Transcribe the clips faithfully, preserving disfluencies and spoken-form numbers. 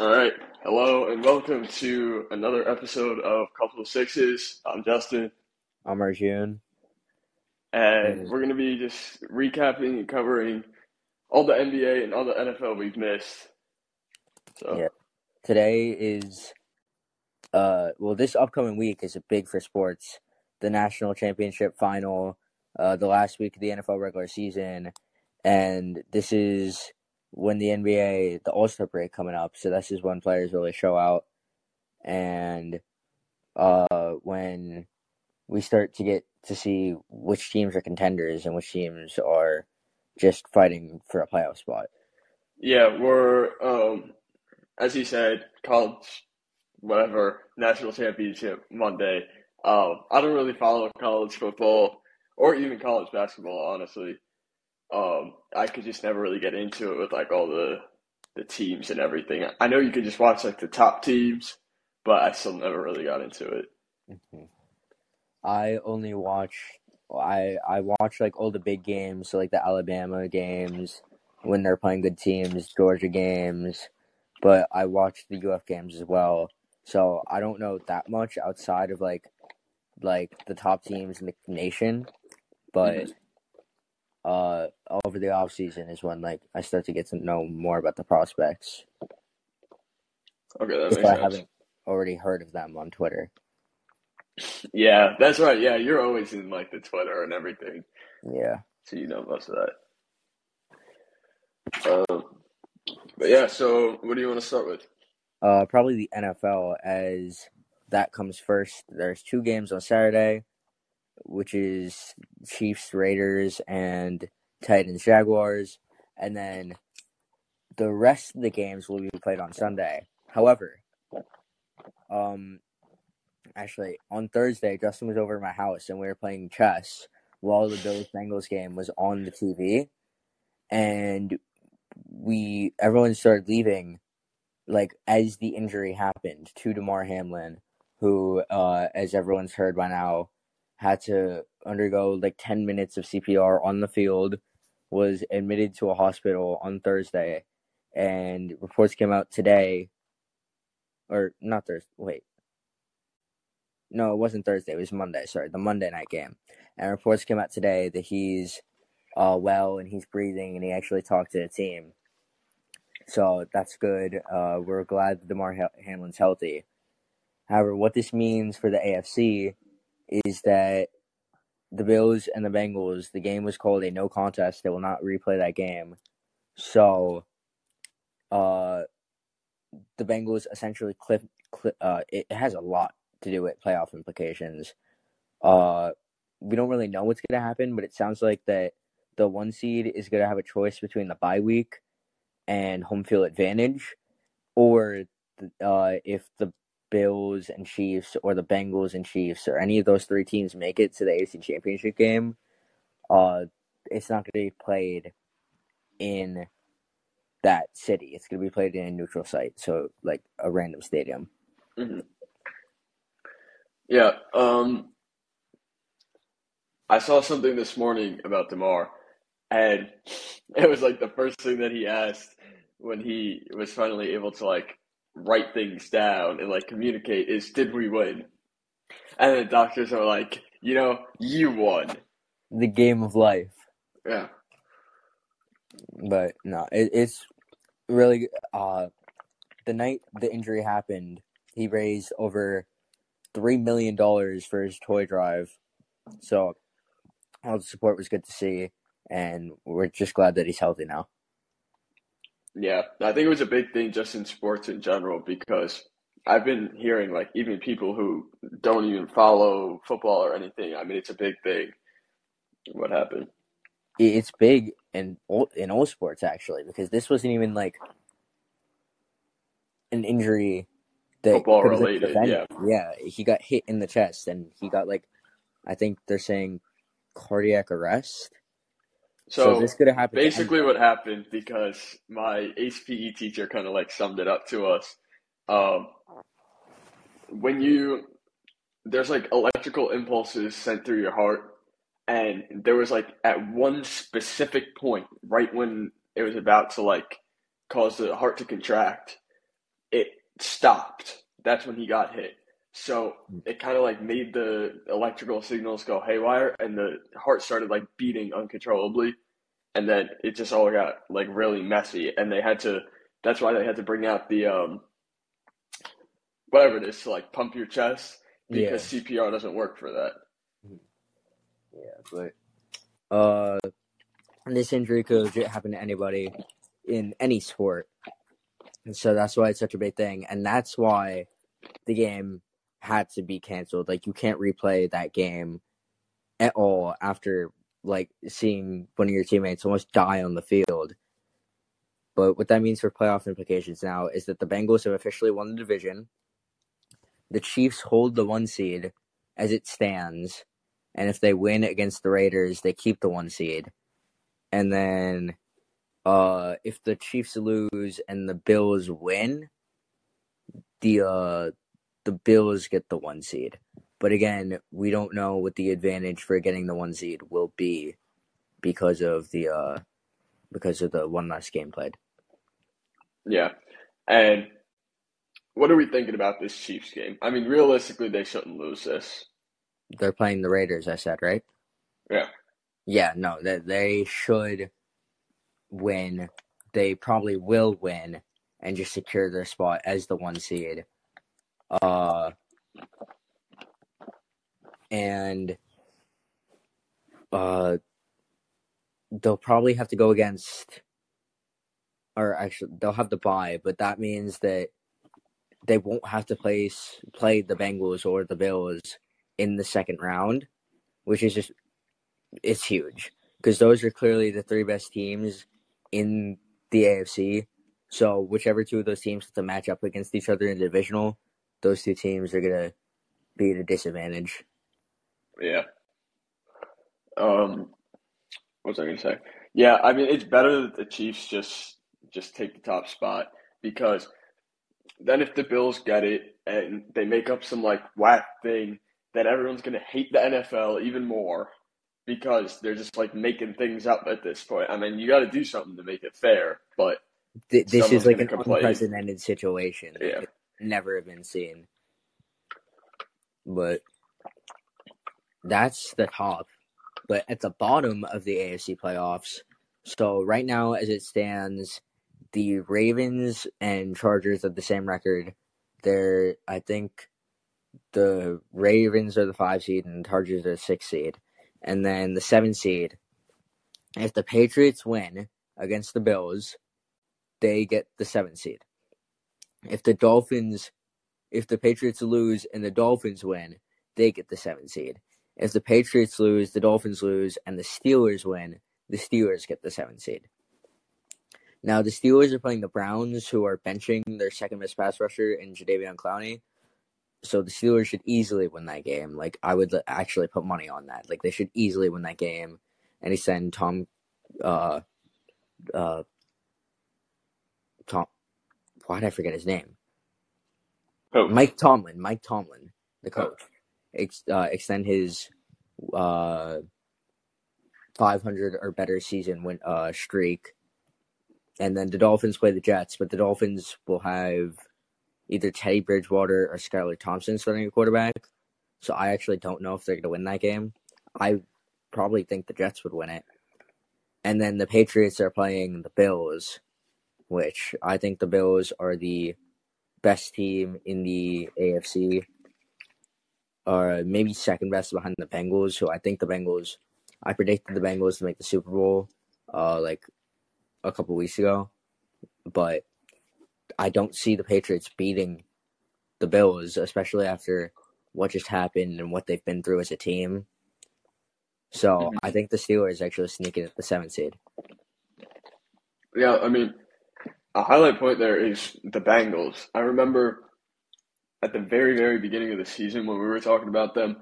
All right. Hello and welcome to another episode of Couple of Sixes. I'm Justin. I'm Arjun. And we're going to be just recapping and covering all the N B A and all the N F L we've missed. So yeah. Today is, uh, well, this upcoming week is big for sports. The national championship final, uh, the last week of the N F L regular season, and this is when the N B A, the All-Star break coming up, so this is when players really show out, and uh, when we start to get to see which teams are contenders and which teams are just fighting for a playoff spot. Yeah, we're, um, as you said, college, whatever, national championship Monday. Um, I don't really follow college football or even college basketball, honestly. Um, I could just never really get into it with, like, all the the teams and everything. I know you could just watch, like, the top teams, but I still never really got into it. Mm-hmm. I only watch I, – I watch, like, all the big games, so, like, the Alabama games, when they're playing good teams, Georgia games, but I watch the U F games as well. So I don't know that much outside of, like, like the top teams in the nation, but mm-hmm. – Uh, over the off season is when, like, I start to get to know more about the prospects. Okay, that makes sense. I haven't already heard of them on Twitter. Yeah, that's right. Yeah, you're always in, like, the Twitter and everything. Yeah. So you know most of that. Um, but yeah, so what do you want to start with? Uh, probably the N F L, as that comes first. There's two games on Saturday, which is Chiefs, Raiders, and Titans, Jaguars. And then the rest of the games will be played on Sunday. However, um, actually, on Thursday, Justin was over at my house, and we were playing chess while the Bills-Bengals game was on the T V. And we everyone started leaving, like, as the injury happened to Damar Hamlin, who, uh, as everyone's heard by now, had to undergo, like, ten minutes of C P R on the field, was admitted to a hospital on Thursday, and reports came out today, or not Thursday, wait. No, it wasn't Thursday, it was Monday, sorry, the Monday night game. And reports came out today that he's uh, well, and he's breathing, and he actually talked to the team. So that's good. Uh, we're glad that Damar Hamlin's healthy. However, what this means for the A F C is that the Bills and the Bengals, the game was called a no contest. They will not replay that game. So uh, the Bengals essentially clip, clip uh, it has a lot to do with playoff implications. Uh, we don't really know what's going to happen, but it sounds like that the one seed is going to have a choice between the bye week and home field advantage, or uh, if the Bills and Chiefs or the Bengals and Chiefs or any of those three teams make it to the A F C Championship game, uh, it's not going to be played in that city. It's going to be played in a neutral site, so like a random stadium. Mm-hmm. Yeah. Um, I saw something this morning about Damar, and it was like the first thing that he asked when he was finally able to, like, write things down and, like, communicate is, did we win? And the doctors are like, you know, you won. The game of life. Yeah. But, no, it, it's really, uh, the night the injury happened, he raised over three million dollars for his toy drive. So, all the support was good to see, and we're just glad that he's healthy now. Yeah, I think it was a big thing just in sports in general, because I've been hearing, like, even people who don't even follow football or anything. I mean, it's a big thing. What happened? It's big in all, in all sports, actually, because this wasn't even, like, an injury that football related. Yeah, yeah, he got hit in the chest, and he got, like, I think they're saying cardiac arrest. So, so this could have happened. Basically what happened, because my A C E P E teacher kind of, like, summed it up to us. Um, when you – there's, like, electrical impulses sent through your heart, and there was, like, at one specific point, right when it was about to, like, cause the heart to contract, it stopped. That's when he got hit. So it kind of like made the electrical signals go haywire, and the heart started like beating uncontrollably. And then it just all got like really messy. And they had to, that's why they had to bring out the, um, whatever it is to like pump your chest, because yeah. C P R doesn't work for that. Yeah, but uh, this injury could legit happen to anybody in any sport. And so that's why it's such a big thing. And that's why the game had to be canceled. Like, you can't replay that game at all after, like, seeing one of your teammates almost die on the field. But what that means for playoff implications now is that the Bengals have officially won the division. The Chiefs hold the one seed as it stands. And if they win against the Raiders, they keep the one seed. And then uh, if the Chiefs lose and the Bills win, the uh, the Bills get the one seed. But again, we don't know what the advantage for getting the one seed will be because of the uh, because of the one last game played. Yeah. And what are we thinking about this Chiefs game? I mean, realistically, they shouldn't lose this. They're playing the Raiders, I said, right? Yeah. Yeah, no, they, they should win. They probably will win and just secure their spot as the one seed. Uh, and uh, they'll probably have to go against, or actually, they'll have to bye, but that means that they won't have to place, play the Bengals or the Bills in the second round, which is just, it's huge, because those are clearly the three best teams in the A F C. So whichever two of those teams have to match up against each other in the divisional, those two teams are going to be at a disadvantage. Yeah. Um, what was I going to say? Yeah, I mean, it's better that the Chiefs just just take the top spot, because then if the Bills get it and they make up some like whack thing, that everyone's going to hate the N F L even more, because they're just, like, making things up at this point. I mean, you got to do something to make it fair, but Th- this is, like, an complain. unprecedented situation that yeah. never have been seen. But that's the top. But at the bottom of the A F C playoffs, so right now, as it stands, the Ravens and Chargers have the same record. They're, I think... The Ravens are the five seed and the Chargers are the six seed. And then the seven seed, if the Patriots win against the Bills, they get the seven seed. If the Dolphins, if the Patriots lose and the Dolphins win, they get the seven seed. If the Patriots lose, the Dolphins lose, and the Steelers win, the Steelers get the seven seed. Now, the Steelers are playing the Browns, who are benching their second best pass rusher in Jadeveon Clowney. So the Steelers should easily win that game. Like, I would actually put money on that. Like, they should easily win that game. And he sent Tom, uh, uh, Tom, why did I forget his name? Oh. Mike Tomlin, Mike Tomlin, the coach, ex- uh, extend his uh, five hundred or better season win uh, streak. And then the Dolphins play the Jets, but the Dolphins will have either Teddy Bridgewater or Skylar Thompson starting a quarterback. So I actually don't know if they're going to win that game. I probably think the Jets would win it. And then the Patriots are playing the Bills, which I think the Bills are the best team in the A F C, or maybe second best behind the Bengals, who I think the Bengals, I predicted the Bengals to make the Super Bowl uh, like a couple weeks ago. But I don't see the Patriots beating the Bills, especially after what just happened and what they've been through as a team. So mm-hmm. I think the Steelers actually sneak in at the seventh seed. Yeah, I mean, a highlight point there is the Bengals. I remember at the very, very beginning of the season when we were talking about them,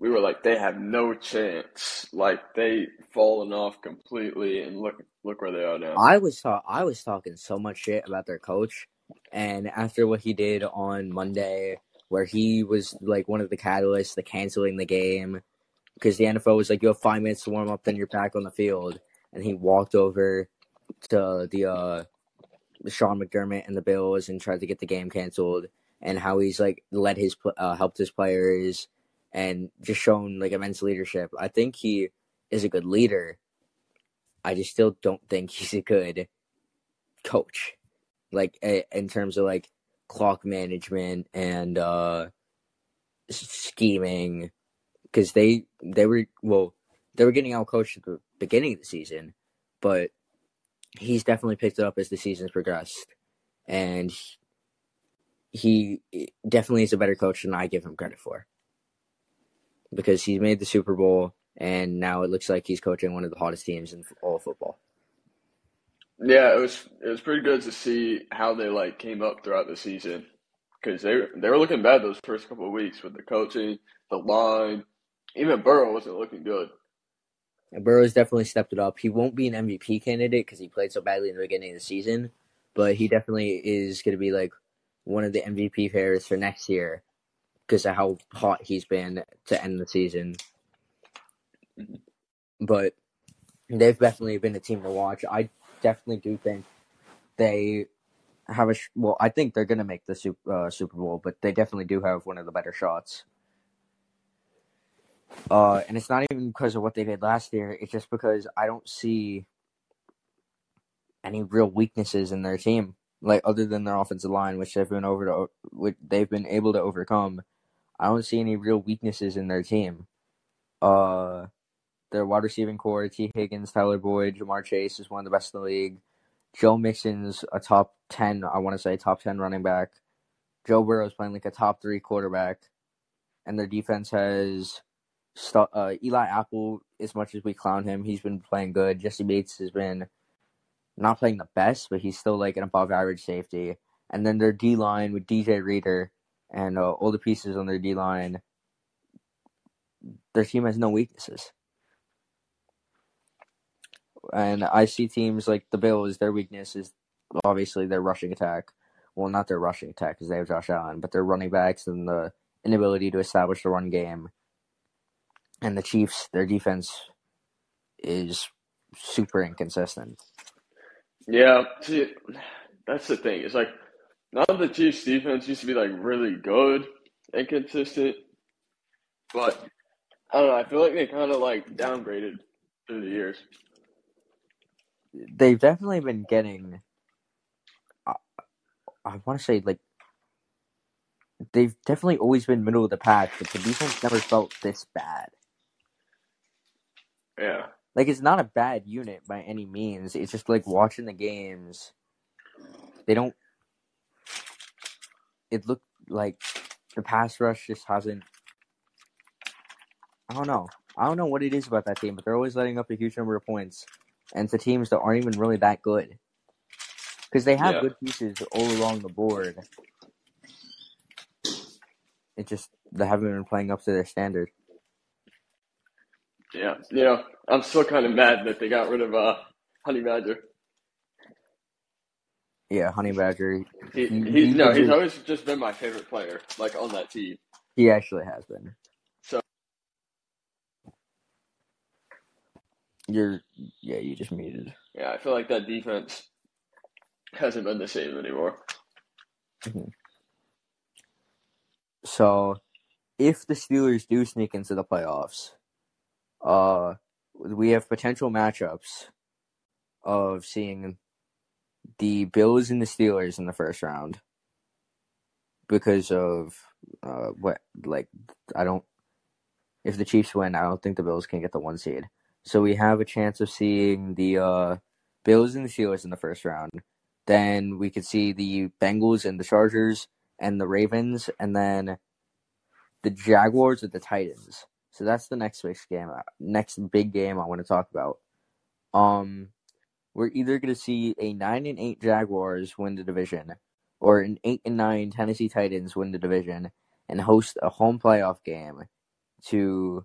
we were like, they have no chance. Like, they fallen off completely, and look Look where they are now. I was talk- I was talking so much shit about their coach, and after what he did on Monday, where he was like one of the catalysts, the canceling the game, because the N F L was like, you have five minutes to warm up, then you're back on the field, and he walked over to the uh, Sean McDermott and the Bills and tried to get the game canceled, and how he's like led his uh, helped his players and just shown like immense leadership. I think he is a good leader. I just still don't think he's a good coach, like a, in terms of like clock management and uh, scheming, because they they were well they were getting outcoached at the beginning of the season, but he's definitely picked it up as the season's progressed, and he definitely is a better coach than I give him credit for, because he's made the Super Bowl, and now it looks like he's coaching one of the hottest teams in all of football. Yeah, it was it was pretty good to see how they like came up throughout the season, because they they were looking bad those first couple of weeks with the coaching, the line, even Burrow wasn't looking good. And Burrow's definitely stepped it up. He won't be an M V P candidate because he played so badly in the beginning of the season, but he definitely is going to be like one of the M V P favorites for next year because of how hot he's been to end the season. But they've definitely been a team to watch. I definitely do think they have a – well, I think they're going to make the Super, uh, Super Bowl, but they definitely do have one of the better shots. Uh, and it's not even because of what they did last year. It's just because I don't see any real weaknesses in their team, like other than their offensive line, which they've been over to, which they've been able to overcome. I don't see any real weaknesses in their team. Uh, their wide receiving core: T. Higgins, Tyler Boyd, Ja'Marr Chase is one of the best in the league. Joe Mixon's a top ten, I want to say top ten running back. Joe Burrow's playing like a top three quarterback, and their defense has. Uh, Eli Apple, as much as we clown him, he's been playing good. Jesse Bates has been not playing the best, but he's still like an above-average safety. And then their D-line with D J Reader and uh, all the pieces on their D-line, their team has no weaknesses. And I see teams like the Bills, their weakness is obviously their rushing attack. Well, not their rushing attack because they have Josh Allen, but their running backs and the inability to establish the run game. And the Chiefs, their defense is super inconsistent. Yeah, see, that's the thing. It's like, not that the Chiefs' defense used to be, like, really good and consistent, but, I don't know, I feel like they kind of, like, downgraded through the years. They've definitely been getting, I, I want to say, like, they've definitely always been middle of the pack, but the defense never felt this bad. Yeah. Like, it's not a bad unit by any means. It's just, like, watching the games, they don't... It looked like the pass rush just hasn't... I don't know. I don't know what it is about that team, but they're always letting up a huge number of points. And to teams that aren't even really that good. Because they have yeah. good pieces all along the board. It just, they haven't been playing up to their standard. Yeah, you know, I'm still kind of mad that they got rid of uh, Honey Badger. Yeah, Honey Badger. He, he's, he, no, he's always just been my favorite player, like, on that team. He actually has been. So. You're, yeah, you just muted. Yeah, I feel like that defense hasn't been the same anymore. Mm-hmm. So, if the Steelers do sneak into the playoffs, uh, we have potential matchups of seeing the Bills and the Steelers in the first round because of uh, what, like, I don't, if the Chiefs win, I don't think the Bills can get the one seed. So, we have a chance of seeing the uh, Bills and the Steelers in the first round. Then we could see the Bengals and the Chargers. And the Ravens, and then the Jaguars with the Titans. So that's the next week's game, next big game I want to talk about. Um, we're either going to see a nine and eight Jaguars win the division, or an eight and nine Tennessee Titans win the division and host a home playoff game to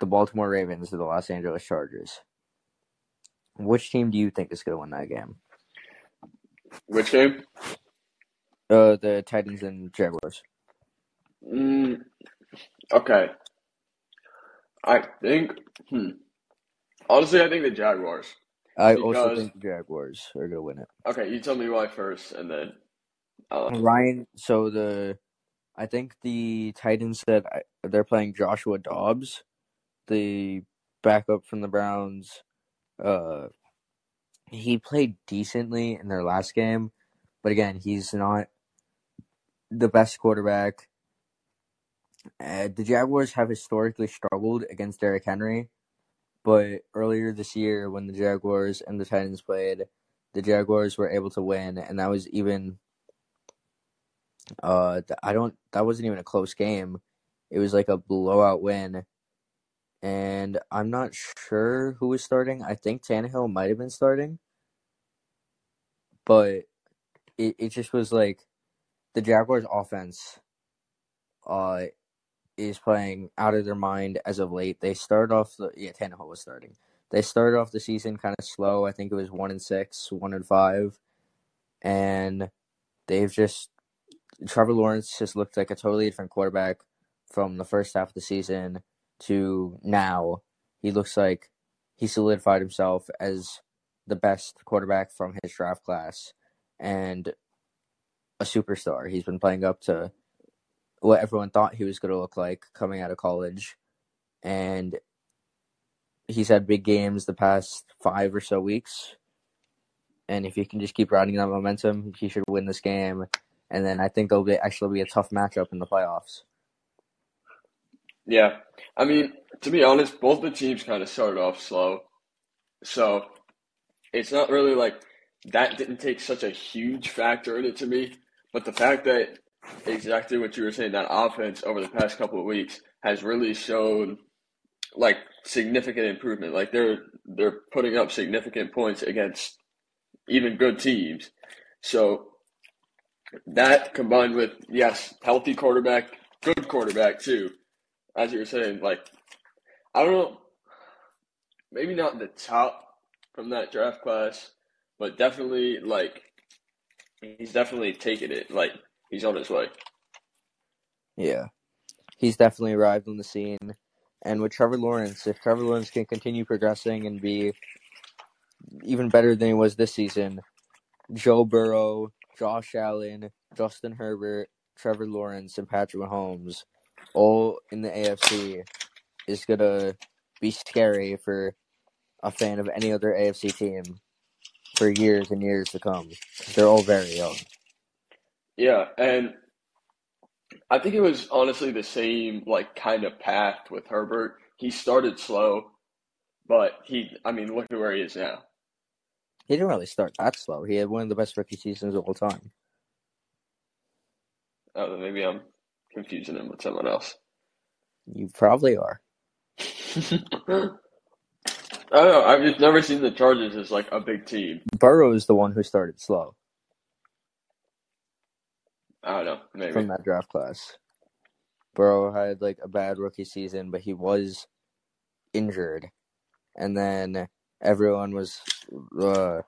the Baltimore Ravens or the Los Angeles Chargers. Which team do you think is going to win that game? Which game? Uh, the Titans and Jaguars. Mm, okay. I think... Hmm. Honestly, I think the Jaguars. I because, also think the Jaguars are going to win it. Okay, you tell me why first, and then I'll... Ryan, so the I think the Titans said I, they're playing Joshua Dobbs, the backup from the Browns. Uh, he played decently in their last game, but again, he's not the best quarterback. Uh, the Jaguars have historically struggled against Derrick Henry, but earlier this year when the Jaguars and the Titans played, the Jaguars were able to win, and that was even uh I don't that wasn't even a close game. It was like a blowout win. And I'm not sure who was starting. I think Tannehill might have been starting. But it, it just was like the Jaguars offense uh is playing out of their mind as of late. They started off the yeah, Tannehill was starting. They started off the season kind of slow. I think it was one and six, one and five. And they've just Trevor Lawrence just looked like a totally different quarterback from the first half of the season to now. He looks like he solidified himself as the best quarterback from his draft class and a superstar. He's been playing up to what everyone thought he was going to look like coming out of college. And he's had big games the past five or so weeks. And if he can just keep riding that momentum, he should win this game. And then I think it'll be actually be a tough matchup in the playoffs. Yeah. I mean, to be honest, both the teams kind of started off slow. So it's not really like that didn't take such a huge factor in it to me. But the fact that exactly what you were saying, that offense over the past couple of weeks has really shown like significant improvement. Like they're they're putting up significant points against even good teams. So that combined with, yes, healthy quarterback, good quarterback too, as you were saying, like, I don't know, maybe not the top from that draft class, but definitely, like, he's definitely taking it. Like, he's on his way. Yeah. He's definitely arrived on the scene. And with Trevor Lawrence, if Trevor Lawrence can continue progressing and be even better than he was this season, Joe Burrow, Josh Allen, Justin Herbert, Trevor Lawrence, and Patrick Mahomes, all in the A F C, is going to be scary for a fan of any other A F C team for years and years to come. They're all very young. Yeah, and I think it was honestly the same like kind of path with Herbert. He started slow, but he, I mean, look at where he is now. He didn't really start that slow. He had one of the best rookie seasons of all time. Oh, then maybe I'm confusing him with someone else. You probably are. I don't know. I've just never seen the Chargers as, like, a big team. Burrow is the one who started slow. I don't know. Maybe. From that draft class. Burrow had, like, a bad rookie season, but he was injured. And then everyone was... Uh,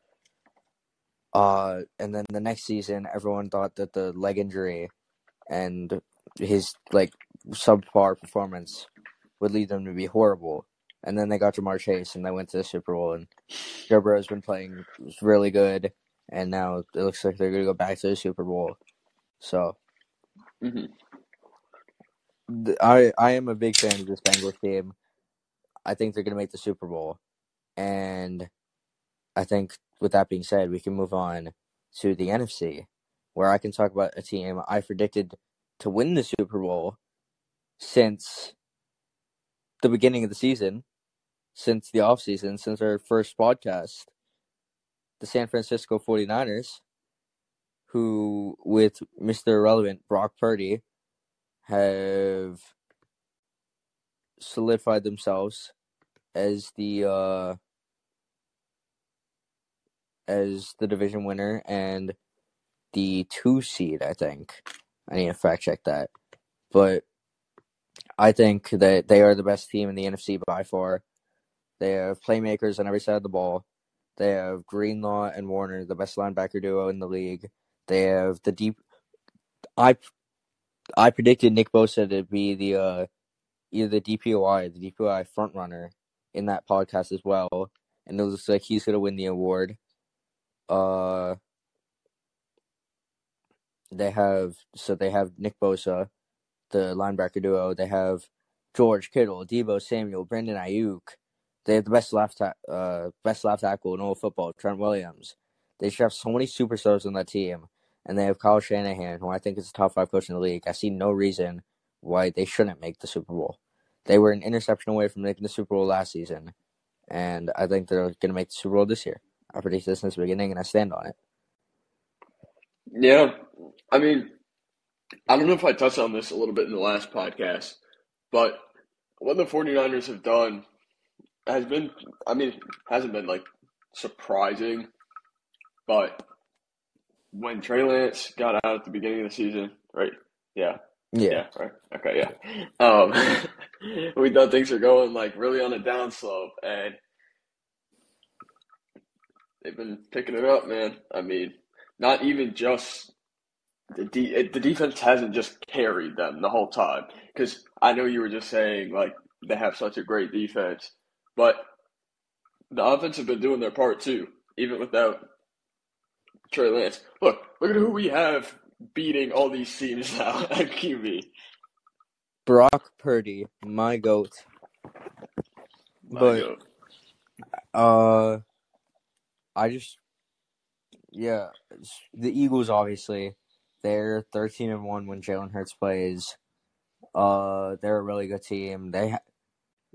uh, and then the next season, everyone thought that the leg injury and his like subpar performance would lead them to be horrible. And then they got Ja'Marr Chase, and they went to the Super Bowl. And Joe Burrow's been playing really good, and now it looks like they're going to go back to the Super Bowl. So, mm-hmm. th- I I am a big fan of this Bengals team. I think they're going to make the Super Bowl, and I think with that being said, we can move on to the N F C, where I can talk about a team I predicted to win the Super Bowl since the beginning of the season, since the offseason, since our first podcast, the San Francisco forty-niners, who, with Mister Irrelevant Brock Purdy, have solidified themselves as the... Uh, as the division winner and the two seed, I think. I need to fact check that. But I think that they are the best team in the N F C by far. They have playmakers on every side of the ball. They have Greenlaw and Warner, the best linebacker duo in the league. They have the deep... I I predicted Nick Bosa to be the uh, either the D P O I or the D P O I front runner in that podcast as well. and it looks like he's going to win the award. Uh, they have so they have Nick Bosa, the linebacker duo. They have George Kittle, Debo Samuel, Brandon Ayuk. They have the best left ta- uh best left tackle in all football, Trent Williams. They should have so many superstars on that team, and they have Kyle Shanahan, who I think is a top five coach in the league. I see no reason why they shouldn't make the Super Bowl. They were an interception away from making the Super Bowl last season, and I think they're going to make the Super Bowl this year. I predicted this since the beginning, and I stand on it. Yeah, I mean, I don't know if I touched on this a little bit in the last podcast, but what the 49ers have done has been, I mean, hasn't been, like, surprising, but when Trey Lance got out at the beginning of the season, right, yeah, Yeah. yeah right. Okay. Yeah. Um, we thought things were going like really on a down slope, and they've been picking it up, man. I mean, not even just the de- the defense hasn't just carried them the whole time. Because I know you were just saying like they have such a great defense, but the offense have been doing their part too, even without Trey Lance. Look, look at who we have beating all these teams now at Q B. Brock Purdy, my goat. My but, goat. Uh, I just, yeah, the Eagles, obviously, they're thirteen and one when Jalen Hurts plays. Uh, they're a really good team. They, ha-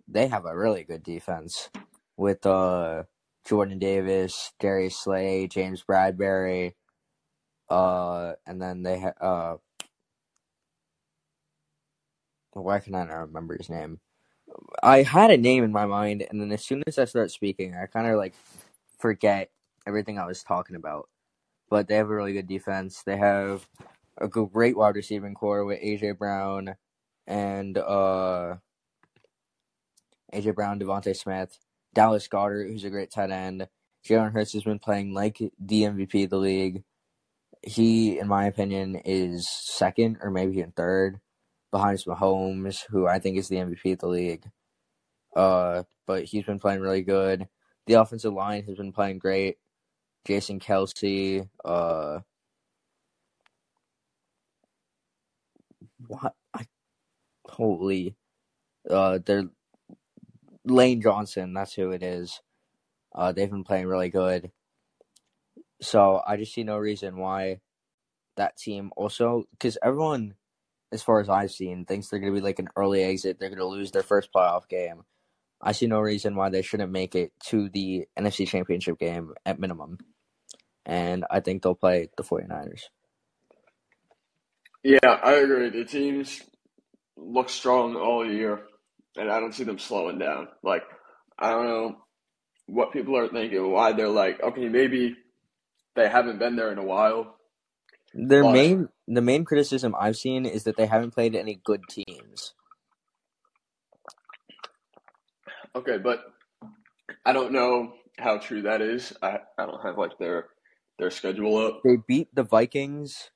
they have a really good defense with uh Jordan Davis, Darius Slay, James Bradbury. Uh, and then they had, uh, why can I not remember his name? I had a name in my mind, and then as soon as I start speaking, I kind of, like, forget everything I was talking about. But they have a really good defense. They have a great wide receiving core with A J. Brown and, uh, A J. Brown, Devontae Smith, Dallas Goedert, who's a great tight end. Jalen Hurts has been playing like the M V P of the league. He, in my opinion, is second or maybe even third behind Mahomes, who I think is the M V P of the league. Uh, but he's been playing really good. The offensive line has been playing great. Jason Kelsey. Uh, what? I, holy. Uh, they're Lane Johnson. That's who it is. Uh, they've been playing really good. So I just see no reason why that team also – because everyone, as far as I've seen, thinks they're going to be like an early exit. They're going to lose their first playoff game. I see no reason why they shouldn't make it to the N F C Championship game at minimum. And I think they'll play the 49ers. Yeah, I agree. The teams look strong all year, and I don't see them slowing down. Like, I don't know what people are thinking, why they're like, okay, maybe – they haven't been there in a while. Their but, main, the main criticism I've seen is that they haven't played any good teams. Okay, but I don't know how true that is. I, I don't have like their their schedule up. They beat the Vikings.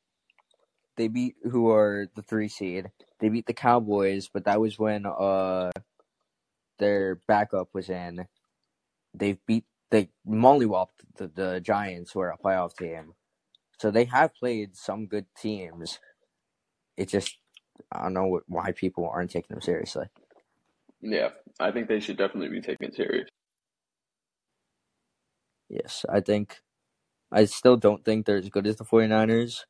They beat who are the three seed. They beat the Cowboys, but that was when uh their backup was in. They've beat. They mollywhopped the, the Giants, who are a playoff team. So they have played some good teams. It just, I don't know what, why people aren't taking them seriously. Yeah, I think they should definitely be taken serious. Yes, I think, I still don't think they're as good as the 49ers.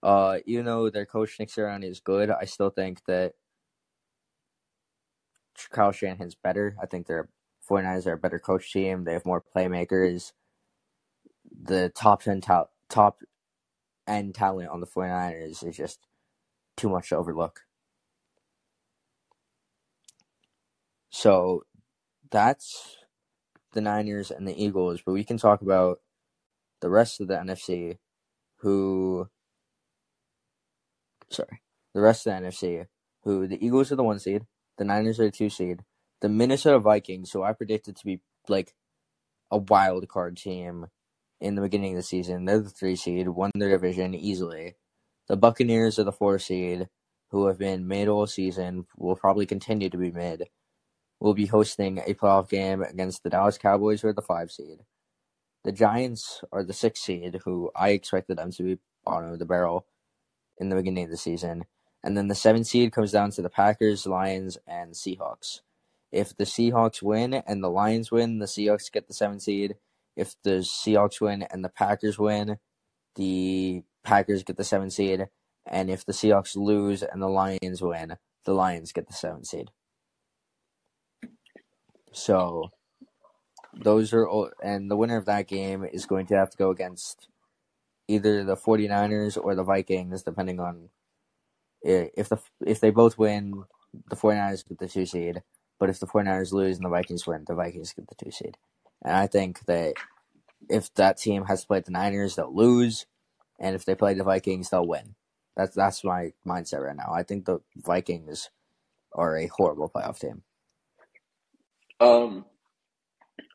Uh, even though their coach, Nick Sirianni, is good, I still think that Kyle Shanahan's better. I think they're 49ers are a better coach team. They have more playmakers. The top end, top, top end talent on the 49ers is just too much to overlook. So that's the Niners and the Eagles, but we can talk about the rest of the N F C who sorry, the rest of the N F C who the Eagles are the one seed, the Niners are the two seed. The Minnesota Vikings, who I predicted to be like a wild card team in the beginning of the season, they're the three seed, won their division easily. The Buccaneers are the four seed, who have been mid all season, will probably continue to be mid. will be hosting a playoff game against the Dallas Cowboys, who are the five seed. The Giants are the six seed, who I expected them to be bottom of the barrel in the beginning of the season. And then the seven seed comes down to the Packers, Lions, and Seahawks. If the Seahawks win and the Lions win, the Seahawks get the seven seed. If the Seahawks win and the Packers win, the Packers get the seven seed. And if the Seahawks lose and the Lions win, the Lions get the seven seed. So those are all, and the winner of that game is going to have to go against either the 49ers or the Vikings, depending on if the if they both win, the 49ers get the two seed. But if the 49ers lose and the Vikings win, the Vikings get the two seed. And I think that if that team has to play the Niners, they'll lose. And if they play the Vikings, they'll win. That's that's my mindset right now. I think the Vikings are a horrible playoff team. Um,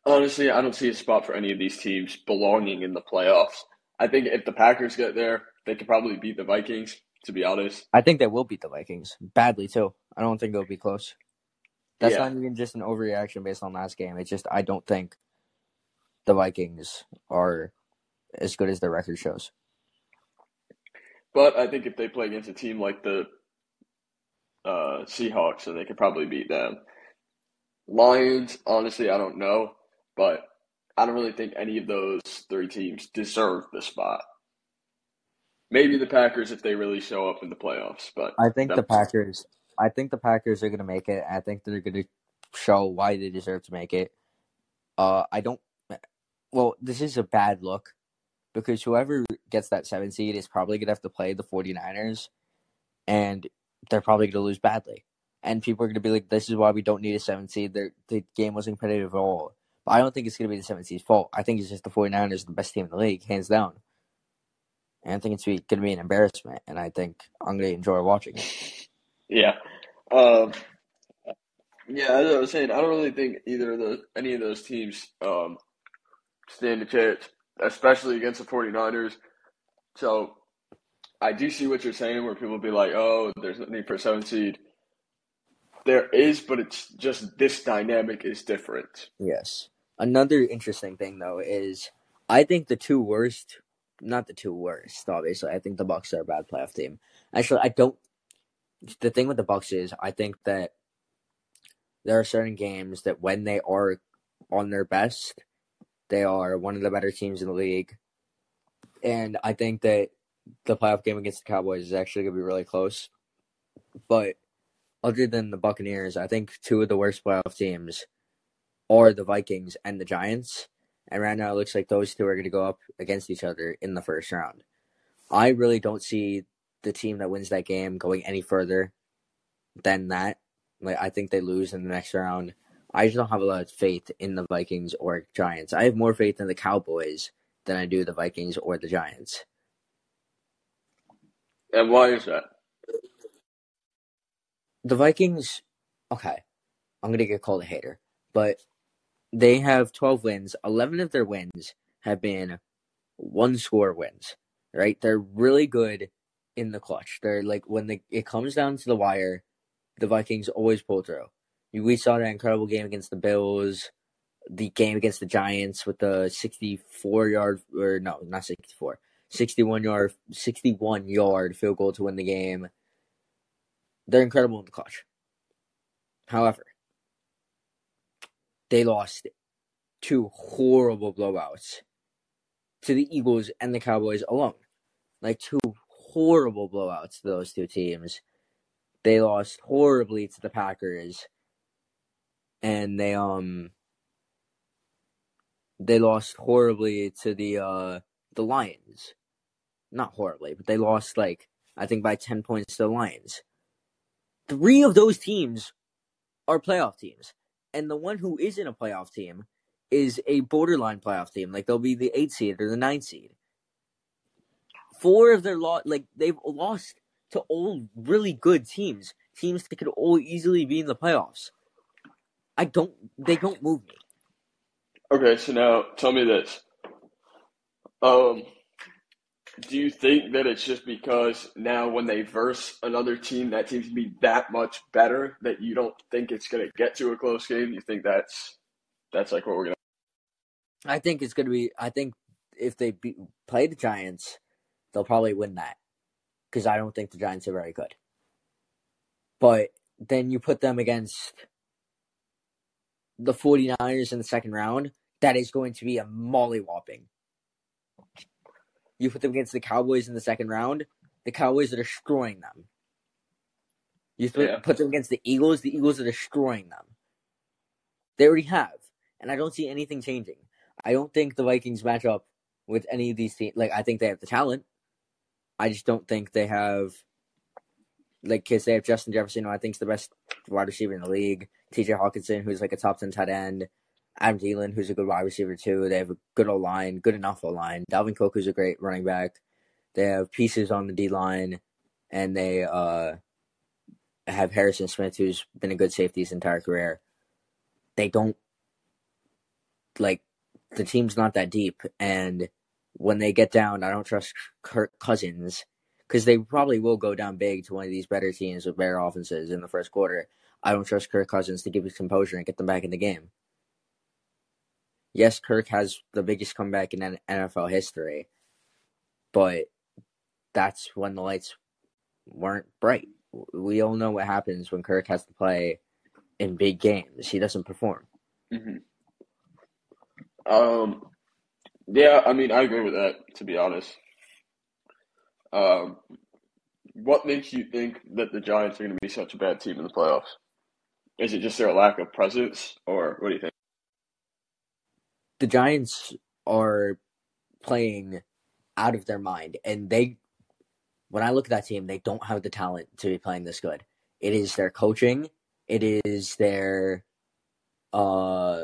honestly, I don't see a spot for any of these teams belonging in the playoffs. I think if the Packers get there, they could probably beat the Vikings, to be honest. I think they will beat the Vikings badly, too. I don't think they'll be close. That's yeah. not even just an overreaction based on last game. It's just I don't think the Vikings are as good as their record shows. But I think if they play against a team like the uh, Seahawks, then they could probably beat them. Lions, honestly, I don't know. But I don't really think any of those three teams deserve the spot. Maybe the Packers if they really show up in the playoffs. But I think the Packers – I think the Packers are going to make it. I think they're going to show why they deserve to make it. Uh, I don't – well, this is a bad look because whoever gets that seven seed is probably going to have to play the 49ers, and they're probably going to lose badly. And people are going to be like, this is why we don't need a seven seed. They're, the game wasn't competitive at all. But I don't think it's going to be the seven seed's fault. I think it's just the 49ers are the best team in the league, hands down. And I think it's going to be an embarrassment, and I think I'm going to enjoy watching it. Yeah, um, yeah. As I was saying, I don't really think either of those, any of those teams um, stand a chance, especially against the 49ers. So I do see what you're saying, where people be like, "Oh, there's no need for a seven seed." There is, but it's just this dynamic is different. Yes. Another interesting thing, though, is I think the two worst, not the two worst, obviously. I think the Bucs are a bad playoff team. Actually, I don't. The thing with the Bucs is I think that there are certain games that when they are on their best, they are one of the better teams in the league. And I think that the playoff game against the Cowboys is actually going to be really close. But other than the Buccaneers, I think two of the worst playoff teams are the Vikings and the Giants. And right now it looks like those two are going to go up against each other in the first round. I really don't see the team that wins that game going any further than that. Like, I think they lose in the next round. I just don't have a lot of faith in the Vikings or Giants. I have more faith in the Cowboys than I do the Vikings or the Giants. And why is that? The Vikings, okay, I'm going to get called a hater, but they have twelve wins. eleven of their wins have been one-score wins, right? They're really good in the clutch. They're like, when the, it comes down to the wire, the Vikings always pull through. We saw that incredible game against the Bills, the game against the Giants with the sixty-four yard, or no, not sixty-four, sixty-one yard, sixty-one yard field goal to win the game. They're incredible in the clutch. However, they lost two horrible blowouts to the Eagles and the Cowboys alone. Like, two horrible blowouts to those two teams. They lost horribly to the Packers, and they um they lost horribly to the uh the Lions. Not horribly, but they lost, like, I think by ten points to the Lions. Three of those teams are playoff teams, and the one who isn't a playoff team is a borderline playoff team. Like, they'll be the eight seed or the nine seed. Four of their lo- like they've lost to all really good teams, teams that could all easily be in the playoffs. I don't, they don't move me. Okay, so now tell me this. Um, Do you think that it's just because now when they verse another team that seems to be that much better that you don't think it's going to get to a close game? You think that's that's like what we're going to – I think it's going to be – I think if they be, play the Giants, they'll probably win that because I don't think the Giants are very good. But then you put them against the 49ers in the second round, that is going to be a molly-whopping. You put them against the Cowboys in the second round, the Cowboys are destroying them. You th- yeah. put them against the Eagles, the Eagles are destroying them. They already have, and I don't see anything changing. I don't think the Vikings match up with any of these teams. Like, I think they have the talent. I just don't think they have, like, kids. They have Justin Jefferson, who I think is the best wide receiver in the league, T J Hawkinson, who's like a top ten tight end, Adam Thielen, who's a good wide receiver, too. They have a good O-line, good enough O-line. Dalvin Cook, who's a great running back. They have pieces on the D-line, and they uh, have Harrison Smith, who's been a good safety his entire career. They don't, like, the team's not that deep, and when they get down, I don't trust Kirk Cousins, because they probably will go down big to one of these better teams with better offenses in the first quarter. I don't trust Kirk Cousins to give his composure and get them back in the game. Yes, Kirk has the biggest comeback in N F L history, but that's when the lights weren't bright. We all know what happens when Kirk has to play in big games. He doesn't perform. Mm-hmm. Um, yeah, I mean, I agree with that, to be honest. Um, what makes you think that the Giants are going to be such a bad team in the playoffs? Is it just their lack of presence, or what do you think? The Giants are playing out of their mind, and they, when I look at that team, they don't have the talent to be playing this good. It is their coaching. It is their, uh,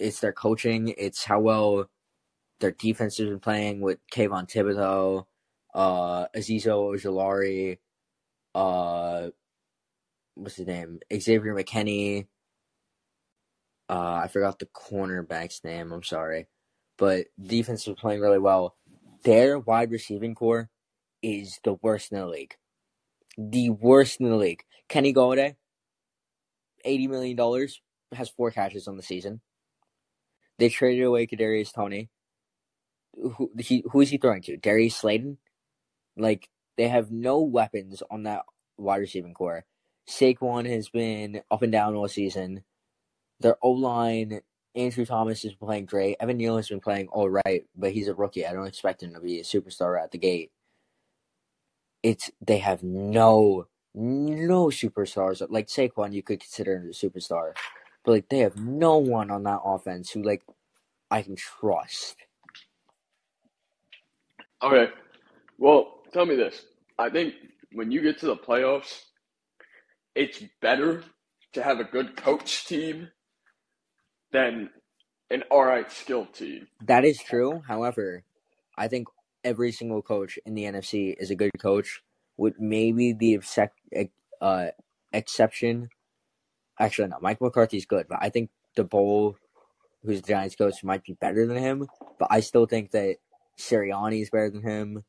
it's their coaching. It's how well their defense has been playing with Kayvon Thibodeau, uh, Azeezah Ojulari, uh, what's his name? Xavier McKinney. Uh, I forgot the cornerback's name. I'm sorry. But defense was playing really well. Their wide receiving core is the worst in the league. The worst in the league. Kenny Golladay, eighty million dollars, has four catches on the season. They traded away Kadarius Toney. Who, he, who is he throwing to? Darius Slayton? Like, they have no weapons on that wide receiving core. Saquon has been up and down all season. Their O-line, Andrew Thomas has been playing great. Evan Neal has been playing all right, but he's a rookie. I don't expect him to be a superstar at the gate. It's they have no, no superstars. Like Saquon, you could consider a superstar. But, like, they have no one on that offense who, like, I can trust. Okay. Well, tell me this. I think when you get to the playoffs, it's better to have a good coach team than an alright skill team. That is true. However, I think every single coach in the N F C is a good coach, with maybe the uh, exception. Actually, no. Mike McCarthy's good, but I think DeBoer, who's the Giants coach, might be better than him. But I still think that Sirianni is better than him.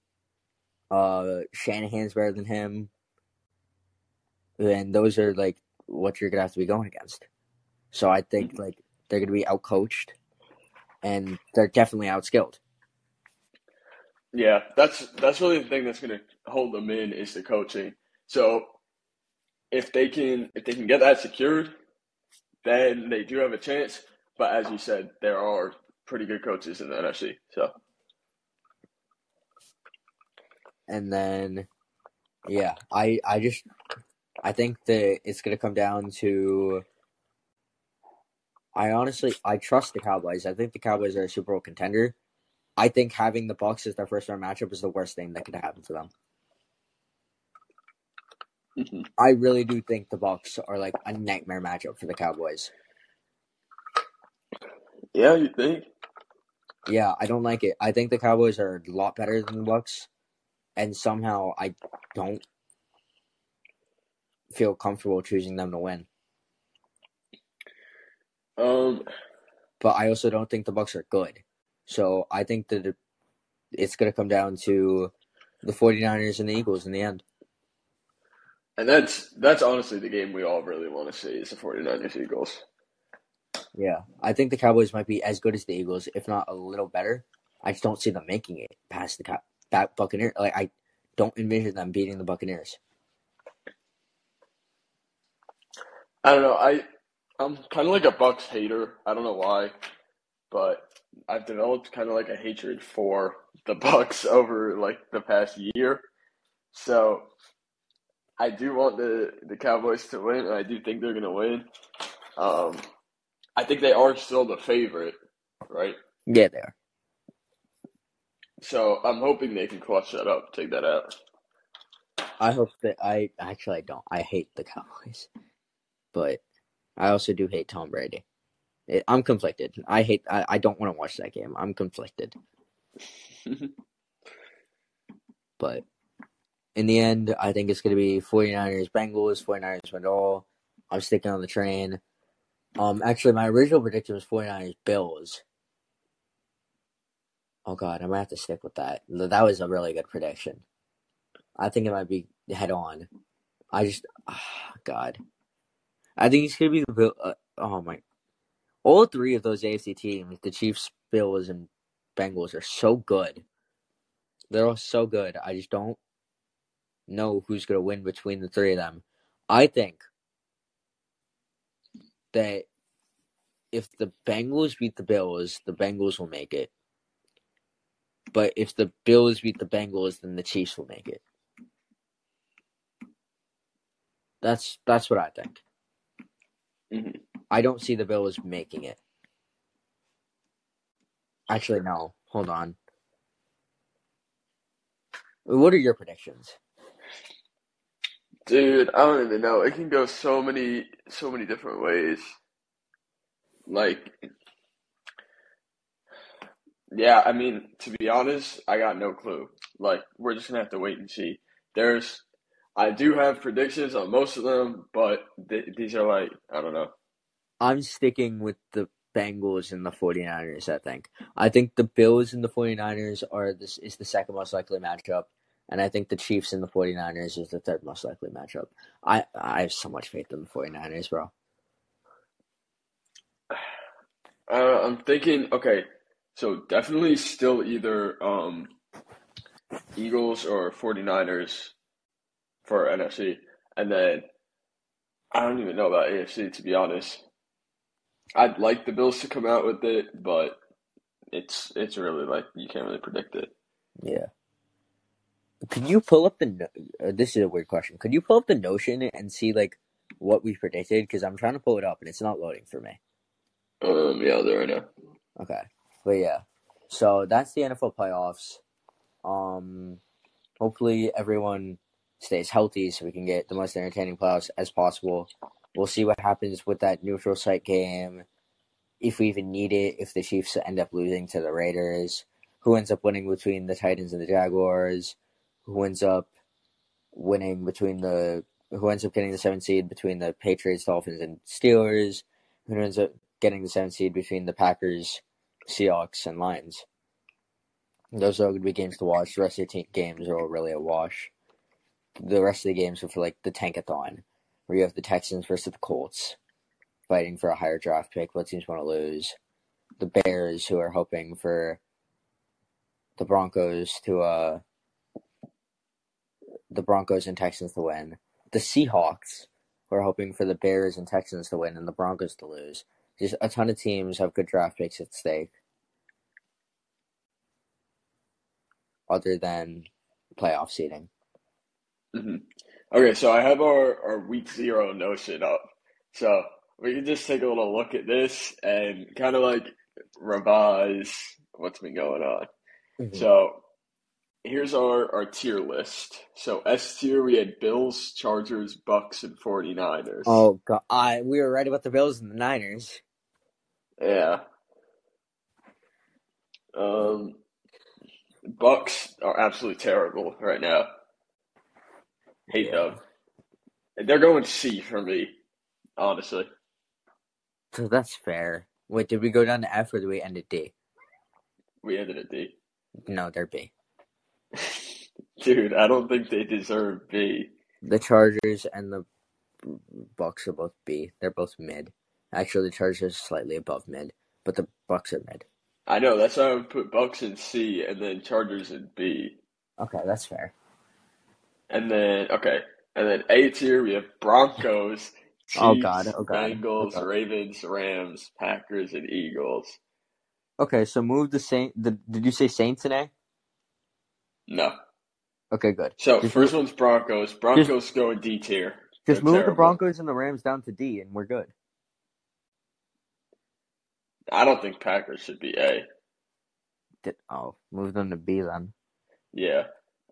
Uh, Shanahan's better than him. And those are, like, what you're going to have to be going against. So I think, like, they're going to be outcoached, and they're definitely outskilled. Yeah, that's that's really the thing that's going to hold them in is the coaching. So if they can if they can get that secured, then they do have a chance. But as you said, there are pretty good coaches in the N F C. So, and then, yeah, I I just. I think that it's going to come down to – I honestly – I trust the Cowboys. I think the Cowboys are a Super Bowl contender. I think having the Bucs as their first-round matchup is the worst thing that could happen to them. Mm-hmm. I really do think the Bucs are, like, a nightmare matchup for the Cowboys. Yeah, you think? Yeah, I don't like it. I think the Cowboys are a lot better than the Bucs, and somehow I don't feel comfortable choosing them to win. Um, but I also don't think the Bucs are good. So I think that it's going to come down to the 49ers and the Eagles in the end. And that's that's honestly the game we all really want to see is the 49ers Eagles. Yeah, I think the Cowboys might be as good as the Eagles, if not a little better. I just don't see them making it past the that Buccaneers. Like, I don't envision them beating the Buccaneers. I don't know. I I'm kind of like a Bucs hater. I don't know why, but I've developed kind of like a hatred for the Bucs over like the past year. So I do want the, the Cowboys to win, and I do think they're going to win. Um, I think they are still the favorite, right? Yeah, they are. So I'm hoping they can clutch that up, take that out. I hope that I actually I don't. I hate the Cowboys, but I also do hate Tom Brady. It, I'm conflicted. I hate. I, I don't want to watch that game. I'm conflicted. But in the end, I think it's going to be 49ers, Bengals. 49ers win it all. I'm sticking on the train. Um, actually, my original prediction was 49ers, Bills. Oh, God, I might have to stick with that. That was a really good prediction. I think it might be head-on. I just, oh, God. I think it's going to be the Bills. Uh, oh, my. All three of those A F C teams, the Chiefs, Bills, and Bengals, are so good. They're all so good. I just don't know who's going to win between the three of them. I think that if the Bengals beat the Bills, the Bengals will make it. But if the Bills beat the Bengals, then the Chiefs will make it. That's that's what I think. Mm-hmm. I don't see the Bills making it. Actually, no. Hold on. What are your predictions? Dude, I don't even know. It can go so many, so many different ways. Like, yeah, I mean, to be honest, I got no clue. Like, we're just going to have to wait and see. There's, I do have predictions on most of them, but th- these are like, I don't know. I'm sticking with the Bengals and the 49ers, I think. I think the Bills and the 49ers are this is the second most likely matchup. And I think the Chiefs and the 49ers is the third most likely matchup. I, I have so much faith in the 49ers, bro. Uh, I'm thinking, okay, so definitely still either um, Eagles or 49ers for N F C. And then I don't even know about A F C, to be honest. I'd like the Bills to come out with it, but it's it's really like you can't really predict it. Yeah. Could you pull up the uh, – this is a weird question. Could you pull up the Notion and see, like, what we predicted? Because I'm trying to pull it up, and it's not loading for me. Um, yeah, there I know. Okay. But, yeah. So, that's the N F L playoffs. Um, hopefully, everyone stays healthy so we can get the most entertaining playoffs as possible. We'll see what happens with that neutral site game, if we even need it, if the Chiefs end up losing to the Raiders, who ends up winning between the Titans and the Jaguars, who ends up winning between the who ends up getting the seventh seed between the Patriots, Dolphins, and Steelers, who ends up getting the seventh seed between the Packers, Seahawks, and Lions. Those are going to be games to watch. The rest of the t- games are all really a wash. The rest of the games are for like the Tankathon, where you have the Texans versus the Colts, fighting for a higher draft pick. What teams want to lose? The Bears, who are hoping for the Broncos to uh. the Broncos and Texans to win. The Seahawks were hoping for the Bears and Texans to win and the Broncos to lose. Just a ton of teams have good draft picks at stake. Other than playoff seeding. Mm-hmm. Okay, so I have our, our week zero notion up. So we can just take a little look at this and kind of like revise what's been going on. Mm-hmm. So here's our, our tier list. So S tier, we had Bills, Chargers, Bucks, and 49ers. Oh, God. I, we were right about the Bills and the Niners. Yeah. Um, Bucks are absolutely terrible right now. Hate them. They're going C for me, honestly. So that's fair. Wait, did we go down to F or did we end at D? We ended at D. No, they're B. Dude, I don't think they deserve B. The Chargers and the Bucks are both B. They're both mid. Actually, the Chargers are slightly above mid, but the Bucks are mid. I know, that's why I would put Bucks in C and then Chargers in B. Okay, that's fair. And then, okay, and then A tier, we have Broncos, Chiefs, oh God. Oh God. Bengals, oh God. Ravens, Rams, Packers, and Eagles. Okay, so move the Saints. Did you say Saints today? No. Okay, good. So, just first move, one's Broncos. Broncos just, go in D tier. Just They're move terrible. The Broncos and the Rams down to D, and we're good. I don't think Packers should be A. Did, oh, move them to B then. Yeah.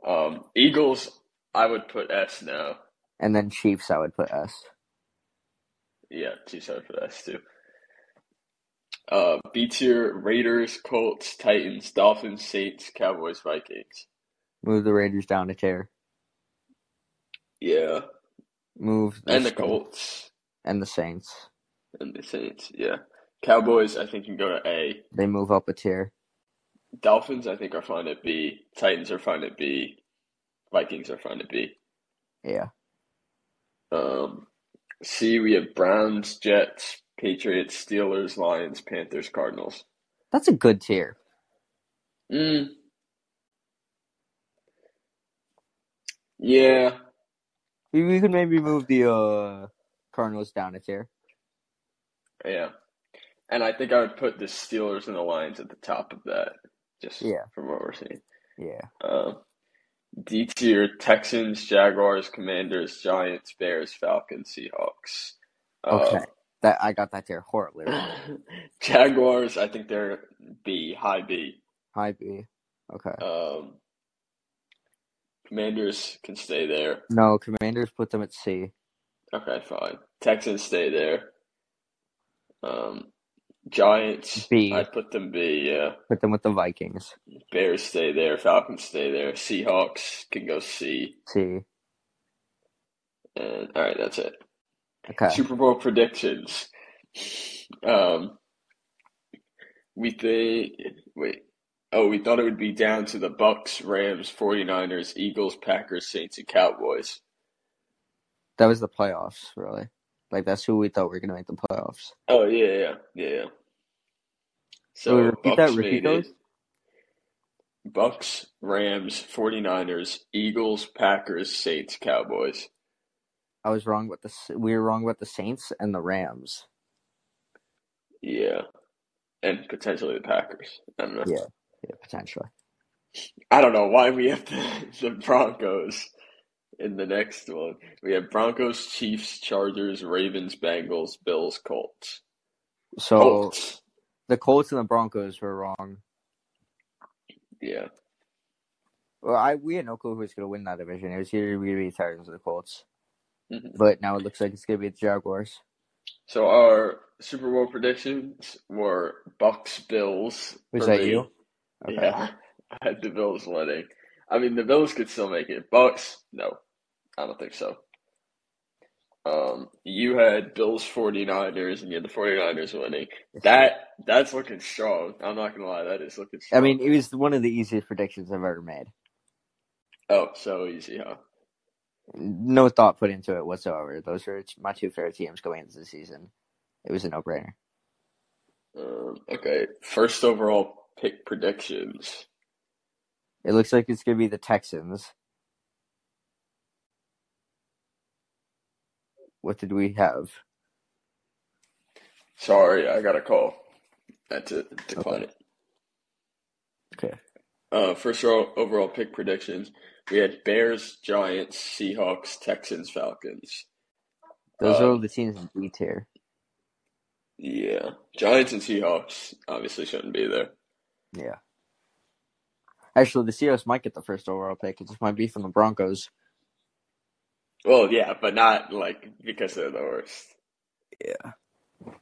Um, Eagles, I would put S now. And then Chiefs, I would put S. Yeah, Chiefs, I would put S too. Uh, B tier, Raiders, Colts, Titans, Dolphins, Saints, Cowboys, Vikings. Move the Raiders down a tier. Yeah. Move the And the Colts. And the Saints. And the Saints, yeah. Cowboys, I think, can go to A. They move up a tier. Dolphins, I think, are fine at B. Titans are fine at B. Vikings are fine at B. Yeah. Um, C, we have Browns, Jets, Patriots, Steelers, Lions, Panthers, Cardinals. That's a good tier. Mm. Yeah. We, we could maybe move the uh, Cardinals down a tier. Yeah. And I think I would put the Steelers and the Lions at the top of that, just yeah. from what we're seeing. Yeah. Uh, D tier, Texans, Jaguars, Commanders, Giants, Bears, Falcons, Seahawks. Okay. Uh, that I got that tier horribly right. Jaguars, I think they're B, high B. High B. Okay. Um, Commanders can stay there. No, Commanders put them at C. Okay, fine. Texans stay there. Um. Giants, B. I put them B, yeah. Put them with the Vikings. Bears stay there. Falcons stay there. Seahawks can go C. C. And all right, that's it. Okay. Super Bowl predictions. Um, we think wait. Oh, we thought it would be down to the Bucks, Rams, forty-niners, Eagles, Packers, Saints, and Cowboys. That was the playoffs, really. Like, that's who we thought we were going to make the playoffs. Oh, yeah, yeah, yeah. So, we repeat Bucks that, repeat those? Bucks, Rams, forty-niners, Eagles, Packers, Saints, Cowboys. I was wrong with the... We were wrong with the Saints and the Rams. Yeah. And potentially the Packers. I don't know. Yeah, yeah, potentially. I don't know why we have the, the Broncos. In the next one, we have Broncos, Chiefs, Chargers, Ravens, Bengals, Bills, Colts. So, Colts. The Colts and the Broncos were wrong. Yeah. Well, I we had no clue who was going to win that division. It was either going to be the Titans or the Colts. Mm-hmm. But now it looks like it's going to be the Jaguars. So, our Super Bowl predictions were Bucks, Bills. Was that me. You? Okay. Yeah. I had the Bills winning. I mean, the Bills could still make it. Bucks, no. I don't think so. Um, you had Bills forty-niners, and you had the forty-niners winning. That That's looking strong. I'm not going to lie. That is looking strong. I mean, it was one of the easiest predictions I've ever made. Oh, so easy, huh? No thought put into it whatsoever. Those are my two favorite teams going into the season. It was a no-brainer. Um, okay, first overall pick predictions. It looks like it's going to be the Texans. What did we have? Sorry, I got a call. That's it. Decline it. Okay. Uh, first overall pick predictions. We had Bears, Giants, Seahawks, Texans, Falcons. Those uh, are all the teams in B tier. Yeah. Giants and Seahawks obviously shouldn't be there. Yeah. Actually, the Seahawks might get the first overall pick. It just might be from the Broncos. Well, yeah, but not, like, because they're the worst. Yeah.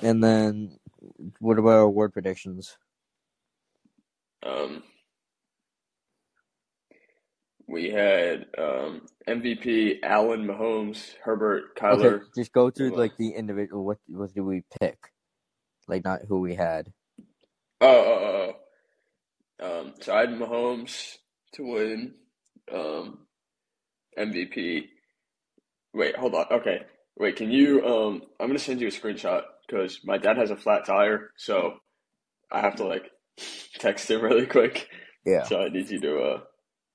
And then, what about our award predictions? Um, we had um, M V P, Allen, Mahomes, Herbert, Kyler. Okay, just go through, like, the individual. What, what did we pick? Like, not who we had. Oh, oh, oh. Um, so I had Mahomes to win um, M V P. Wait, hold on. Okay. Wait, can you um, – I'm going to send you a screenshot because my dad has a flat tire, so I have to, like, text him really quick. Yeah. So I need you to uh,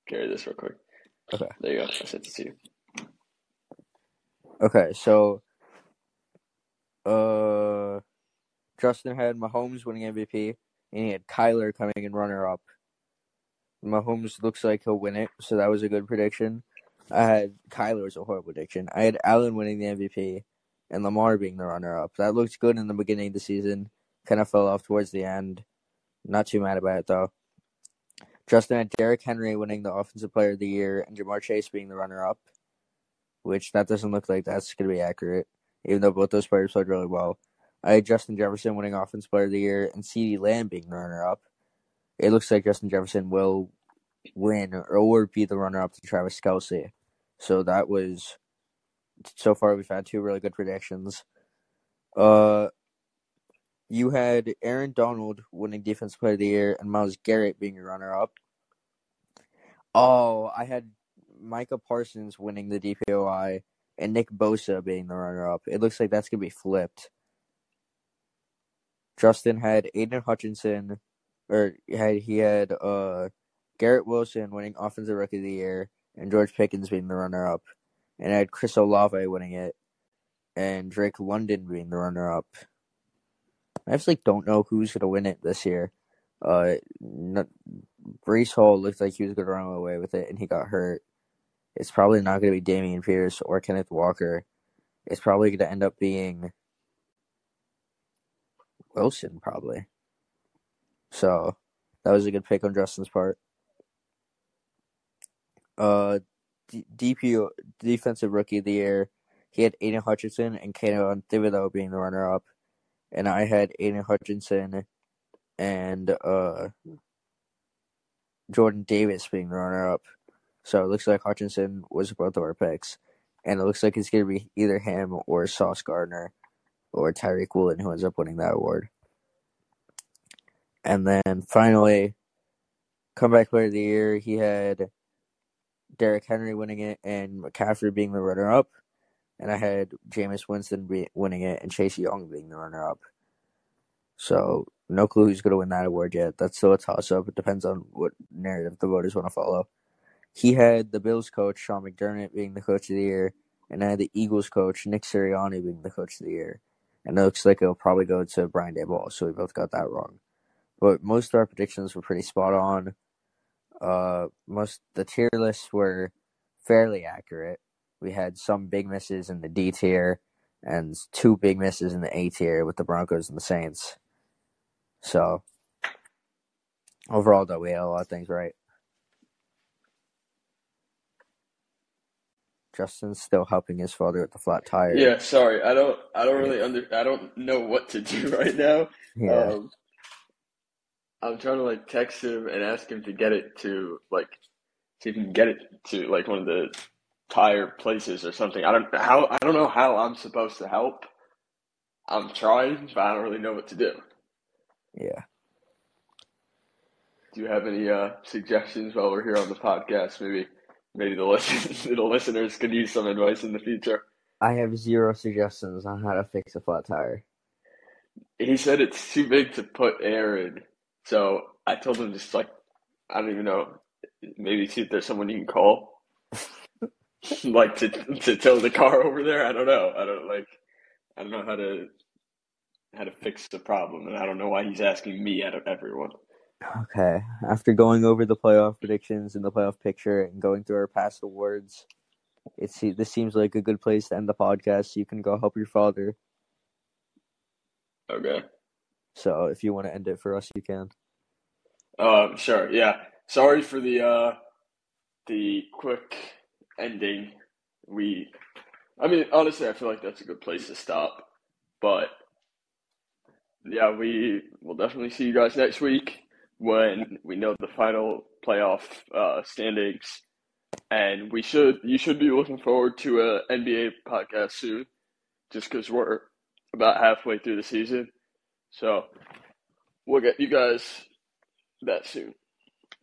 carry this real quick. Okay. There you go. I sent it to you. Okay, so uh, Justin had Mahomes winning M V P, and he had Kyler coming in runner-up. Mahomes looks like he'll win it, so that was a good prediction. I had Kyler was a horrible prediction. I had Allen winning the M V P and Lamar being the runner-up. That looked good in the beginning of the season. Kind of fell off towards the end. Not too mad about it, though. Justin had Derrick Henry winning the Offensive Player of the Year and Ja'Marr Chase being the runner-up, which that doesn't look like that's going to be accurate, even though both those players played really well. I had Justin Jefferson winning Offensive Player of the Year and CeeDee Lamb being the runner-up. It looks like Justin Jefferson will win or be the runner-up to Travis Kelce. So that was, so far we've had two really good predictions. Uh, you had Aaron Donald winning Defensive Player of the Year and Myles Garrett being your runner-up. Oh, I had Micah Parsons winning the D P O I and Nick Bosa being the runner-up. It looks like that's going to be flipped. Justin had Aidan Hutchinson, or had he had uh, Garrett Wilson winning Offensive Rookie of the Year and George Pickens being the runner-up. And I had Chris Olave winning it and Drake London being the runner-up. I actually don't know who's going to win it this year. Uh, not, Breece Hall looked like he was going to run away with it, and he got hurt. It's probably not going to be Damian Pierce or Kenneth Walker. It's probably going to end up being Wilson, probably. So that was a good pick on Justin's part. Uh, D- DPO, Defensive Rookie of the Year, he had Aidan Hutchinson and Keaton Thibodeau being the runner-up. And I had Aidan Hutchinson and uh, Jordan Davis being the runner-up. So it looks like Hutchinson was both of our picks. And it looks like it's going to be either him or Sauce Gardner or Tyreek Woolen who ends up winning that award. And then finally, Comeback Player of the Year, he had Derrick Henry winning it and McCaffrey being the runner-up. And I had Jameis Winston be- winning it and Chase Young being the runner-up. So no clue who's going to win that award yet. That's still a toss-up. It depends on what narrative the voters want to follow. He had the Bills coach, Sean McDermott, being the coach of the year, and I had the Eagles coach, Nick Sirianni, being the coach of the year. And it looks like it'll probably go to Brian Daboll, so we both got that wrong. But most of our predictions were pretty spot on. Uh, most the tier lists were fairly accurate. We had some big misses in the D tier and two big misses in the A tier with the Broncos and the Saints. So, overall, though, we had a lot of things right. Justin's still helping his father with the flat tire. Yeah, sorry. I don't I don't really under I don't know what to do right now. Yeah. Um, I'm trying to like text him and ask him to get it to like see if he can get it to like one of the tire places or something. I don't how I don't know how I'm supposed to help. I'm trying, but I don't really know what to do. Yeah. Do you have any uh, suggestions while we're here on the podcast? Maybe Maybe the, listen- the listeners could use some advice in the future. I have zero suggestions on how to fix a flat tire. He said it's too big to put air in. So I told him just like, I don't even know, maybe see if there's someone you can call. like to to tow the car over there. I don't know. I don't like, I don't know how to, how to fix the problem. And I don't know why he's asking me out of everyone. Okay, after going over the playoff predictions and the playoff picture and going through our past awards, it's this seems like a good place to end the podcast. So you can go help your father. Okay. So if you want to end it for us, you can. Um. Sure. Yeah. Sorry for the uh, the quick ending. We, I mean, honestly, I feel like that's a good place to stop. But yeah, we will definitely see you guys next week, when we know the final playoff uh, standings, and we should you should be looking forward to a N B A podcast soon, just because we're about halfway through the season, so we'll get you guys that soon.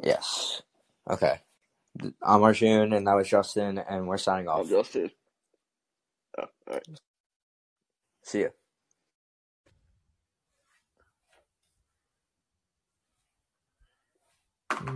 Yes. Okay. I'm Arjun, and that was Justin, and we're signing off. I'm Justin. Oh, all right. See ya.